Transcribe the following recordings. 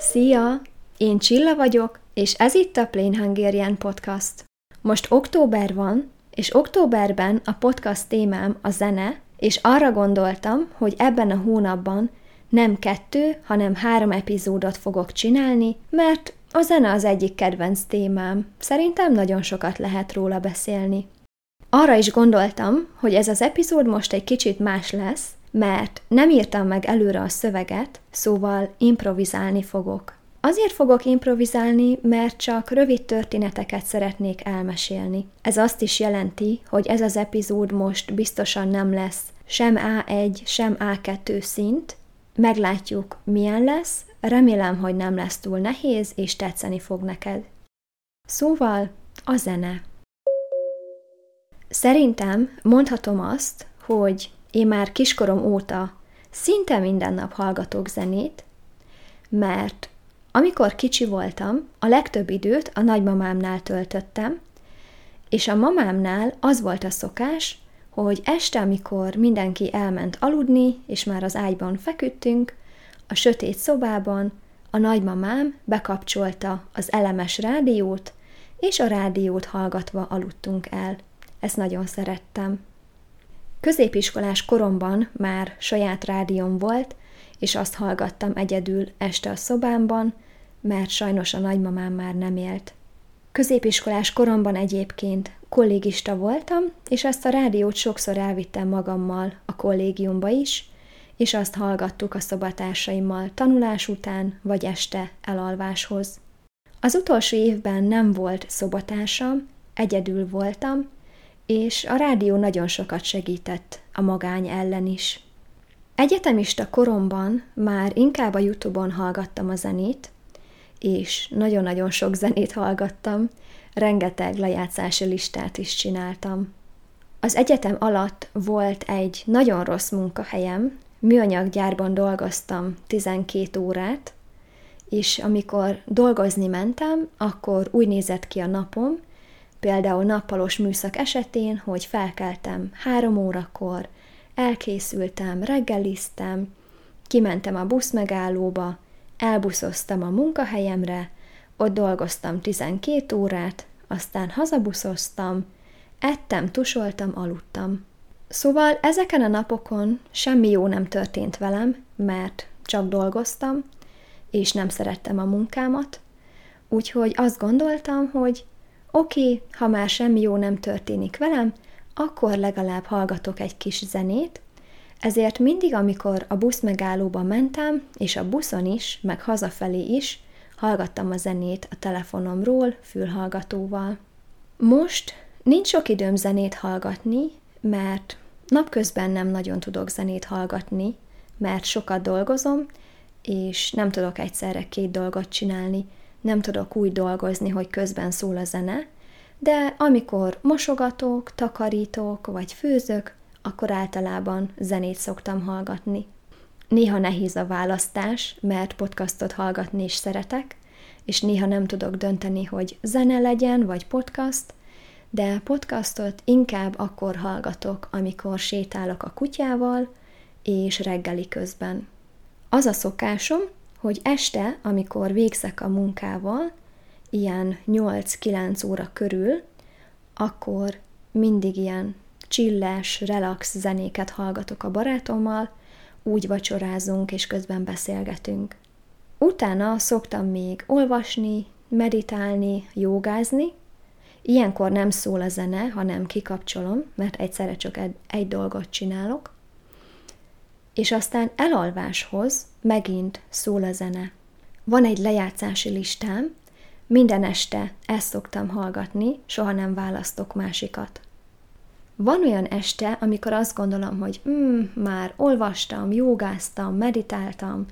Szia! Én Csilla vagyok, és ez itt a Plain Hungarian Podcast. Most október van, és októberben a podcast témám a zene, és arra gondoltam, hogy ebben a hónapban nem 2, hanem 3 epizódot fogok csinálni, mert a zene az egyik kedvenc témám. Szerintem nagyon sokat lehet róla beszélni. Arra is gondoltam, hogy ez az epizód most egy kicsit más lesz, mert nem írtam meg előre a szöveget, szóval improvizálni fogok. Azért fogok improvizálni, mert csak rövid történeteket szeretnék elmesélni. Ez azt is jelenti, hogy ez az epizód most biztosan nem lesz sem A1, sem A2 szint. Meglátjuk, milyen lesz, remélem, hogy nem lesz túl nehéz, és tetszeni fog neked. Szóval a zene. Szerintem mondhatom azt, hogy én már kiskorom óta szinte minden nap hallgatok zenét, mert amikor kicsi voltam, a legtöbb időt a nagymamámnál töltöttem, és a mamámnál az volt a szokás, hogy este, amikor mindenki elment aludni, és már az ágyban feküdtünk, a sötét szobában a nagymamám bekapcsolta az elemes rádiót, és a rádiót hallgatva aludtunk el. Ezt nagyon szerettem. Középiskolás koromban már saját rádióm volt, és azt hallgattam egyedül este a szobámban, mert sajnos a nagymamám már nem élt. Középiskolás koromban egyébként kollégista voltam, és ezt a rádiót sokszor elvittem magammal a kollégiumba is, és azt hallgattuk a szobatársaimmal tanulás után vagy este elalváshoz. Az utolsó évben nem volt szobatársam, egyedül voltam, és a rádió nagyon sokat segített a magány ellen is. Egyetemista koromban már inkább a YouTube-on hallgattam a zenét, és nagyon-nagyon sok zenét hallgattam, rengeteg lejátszási listát is csináltam. Az egyetem alatt volt egy nagyon rossz munkahelyem, műanyaggyárban dolgoztam 12 órát, és amikor dolgozni mentem, akkor úgy nézett ki a napom, például nappalos műszak esetén, hogy felkeltem 3 órakor, elkészültem, reggeliztem, kimentem a buszmegállóba, elbuszoztam a munkahelyemre, ott dolgoztam 12 órát, aztán hazabuszoztam, ettem, tusoltam, aludtam. Szóval ezeken a napokon semmi jó nem történt velem, mert csak dolgoztam, és nem szerettem a munkámat, úgyhogy azt gondoltam, hogy oké, ha már semmi jó nem történik velem, akkor legalább hallgatok egy kis zenét, ezért mindig, amikor a buszmegállóba mentem, és a buszon is, meg hazafelé is, hallgattam a zenét a telefonomról, fülhallgatóval. Most nincs sok időm zenét hallgatni, mert napközben nem nagyon tudok zenét hallgatni, mert sokat dolgozom, és nem tudok egyszerre 2 dolgot csinálni. Nem tudok úgy dolgozni, hogy közben szól a zene, de amikor mosogatok, takarítok vagy főzök, akkor általában zenét szoktam hallgatni. Néha nehéz a választás, mert podcastot hallgatni is szeretek, és néha nem tudok dönteni, hogy zene legyen vagy podcast, de podcastot inkább akkor hallgatok, amikor sétálok a kutyával és reggeli közben. Az a szokásom, hogy este, amikor végzek a munkával, ilyen 8-9 óra körül, akkor mindig ilyen chilles, relax zenéket hallgatok a barátommal, úgy vacsorázunk és közben beszélgetünk. Utána szoktam még olvasni, meditálni, jogázni. Ilyenkor nem szól a zene, hanem kikapcsolom, mert egyszerre csak egy dolgot csinálok. És aztán elalváshoz megint szól a zene. Van egy lejátszási listám, minden este ezt szoktam hallgatni, soha nem választok másikat. Van olyan este, amikor azt gondolom, hogy már olvastam, jogáztam, meditáltam,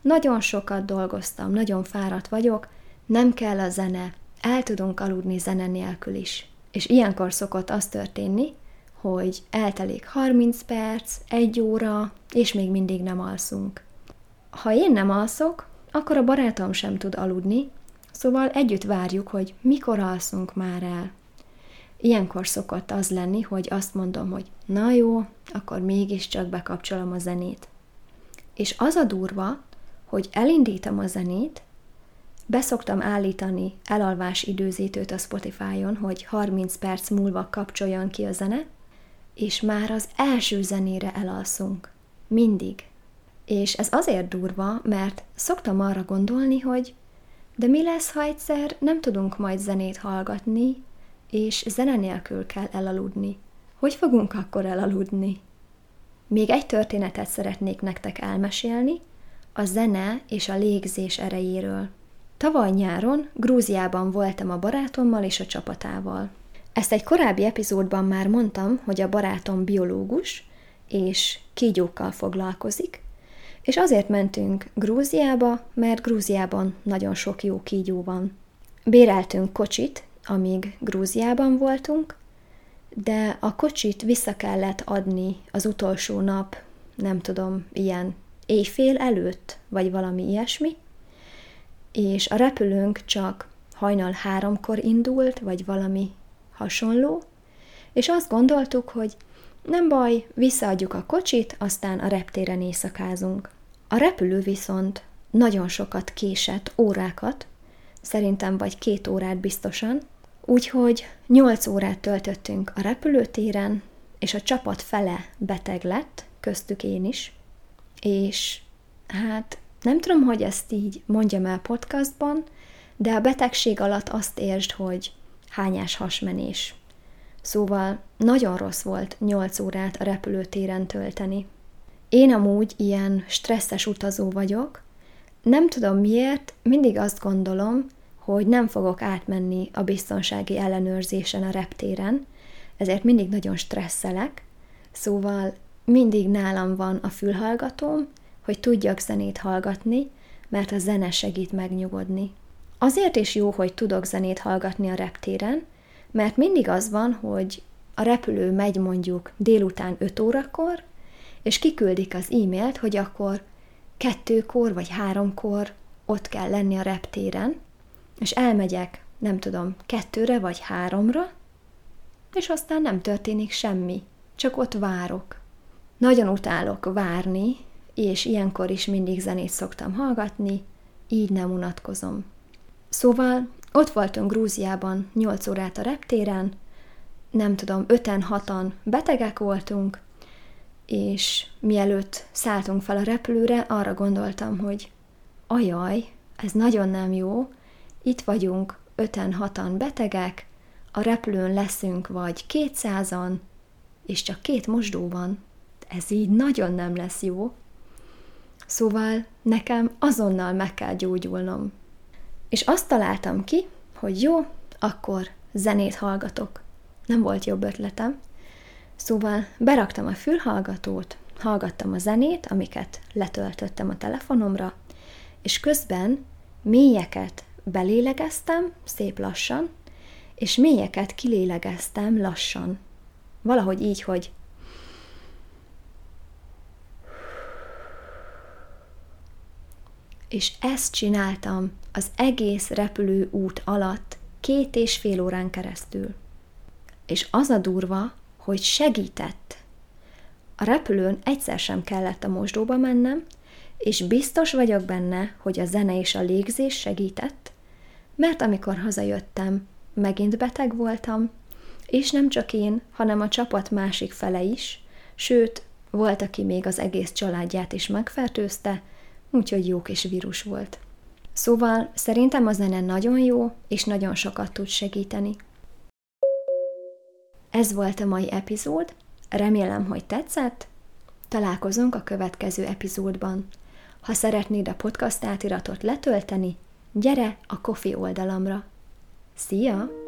nagyon sokat dolgoztam, nagyon fáradt vagyok, nem kell a zene, el tudunk aludni zene nélkül is. És ilyenkor szokott az történni, hogy eltelik 30 perc, 1 óra, és még mindig nem alszunk. Ha én nem alszok, akkor a barátom sem tud aludni, szóval együtt várjuk, hogy mikor alszunk már el. Ilyenkor szokott az lenni, hogy azt mondom, hogy na jó, akkor mégiscsak bekapcsolom a zenét. És az a durva, hogy elindítom a zenét, Beszoktam állítani elalvás időzítőt a Spotify-on, hogy 30 perc múlva kapcsoljon ki a zene, és már az első zenére elalszunk. Mindig. És ez azért durva, mert szoktam arra gondolni, hogy de mi lesz, ha egyszer nem tudunk majd zenét hallgatni, és zene nélkül kell elaludni. Hogy fogunk akkor elaludni? Még egy történetet szeretnék nektek elmesélni, a zene és a légzés erejéről. Tavaly nyáron Grúziában voltam a barátommal és a csapatával. Ezt egy korábbi epizódban már mondtam, hogy a barátom biológus, és kígyókkal foglalkozik, és azért mentünk Grúziába, mert Grúziában nagyon sok jó kígyó van. Béreltünk kocsit, amíg Grúziában voltunk, de a kocsit vissza kellett adni az utolsó nap, nem tudom, ilyen éjfél előtt, vagy valami ilyesmi, és a repülőnk csak hajnal 3-kor indult, vagy valami hasonló, és azt gondoltuk, hogy nem baj, visszaadjuk a kocsit, aztán a reptéren éjszakázunk. A repülő viszont nagyon sokat késett, órákat, szerintem vagy 2 órát biztosan, úgyhogy 8 órát töltöttünk a repülőtéren, és a csapat fele beteg lett, köztük én is, és hát nem tudom, hogy ezt így mondjam el podcastban, de a betegség alatt azt értsd, hogy hányás hasmenés. Szóval nagyon rossz volt 8 órát a repülőtéren tölteni. Én amúgy ilyen stresszes utazó vagyok. Nem tudom miért, mindig azt gondolom, hogy nem fogok átmenni a biztonsági ellenőrzésen a reptéren, ezért mindig nagyon stresszelek, szóval mindig nálam van a fülhallgatóm, hogy tudjak zenét hallgatni, mert a zene segít megnyugodni. Azért is jó, hogy tudok zenét hallgatni a reptéren, mert mindig az van, hogy a repülő megy mondjuk délután 5 órakor, és kiküldik az e-mailt, hogy akkor 2-kor vagy 3-kor ott kell lenni a reptéren, és elmegyek, nem tudom, 2-re vagy 3-ra, és aztán nem történik semmi, csak ott várok. Nagyon utálok várni, és ilyenkor is mindig zenét szoktam hallgatni, így nem unatkozom. Szóval ott voltunk Grúziában 8 órát a reptéren, nem tudom, 5-6 betegek voltunk, és mielőtt szálltunk fel a repülőre, arra gondoltam, hogy ajaj, ez nagyon nem jó, itt vagyunk 5-6 betegek, a repülőn leszünk vagy 200-an, és csak 2 mosdó van. Ez így nagyon nem lesz jó. Szóval nekem azonnal meg kell gyógyulnom. És azt találtam ki, hogy jó, akkor zenét hallgatok. Nem volt jobb ötletem. Szóval beraktam a fülhallgatót, hallgattam a zenét, amiket letöltöttem a telefonomra, és közben mélyeket belélegeztem szép lassan, és mélyeket kilélegeztem lassan. Valahogy így, hogy és ezt csináltam az egész repülőút alatt 2,5 órán keresztül. És az a durva, hogy segített. A repülőn egyszer sem kellett a mosdóba mennem, és biztos vagyok benne, hogy a zene és a légzés segített, mert amikor hazajöttem, megint beteg voltam, és nem csak én, hanem a csapat másik fele is, sőt, volt, aki még az egész családját is megfertőzte, úgyhogy jó kis vírus volt. Szóval szerintem a zene nagyon jó, és nagyon sokat tud segíteni. Ez volt a mai epizód, remélem, hogy tetszett. Találkozunk a következő epizódban. Ha szeretnéd a podcast átiratot letölteni, gyere a Ko-fi oldalamra. Szia!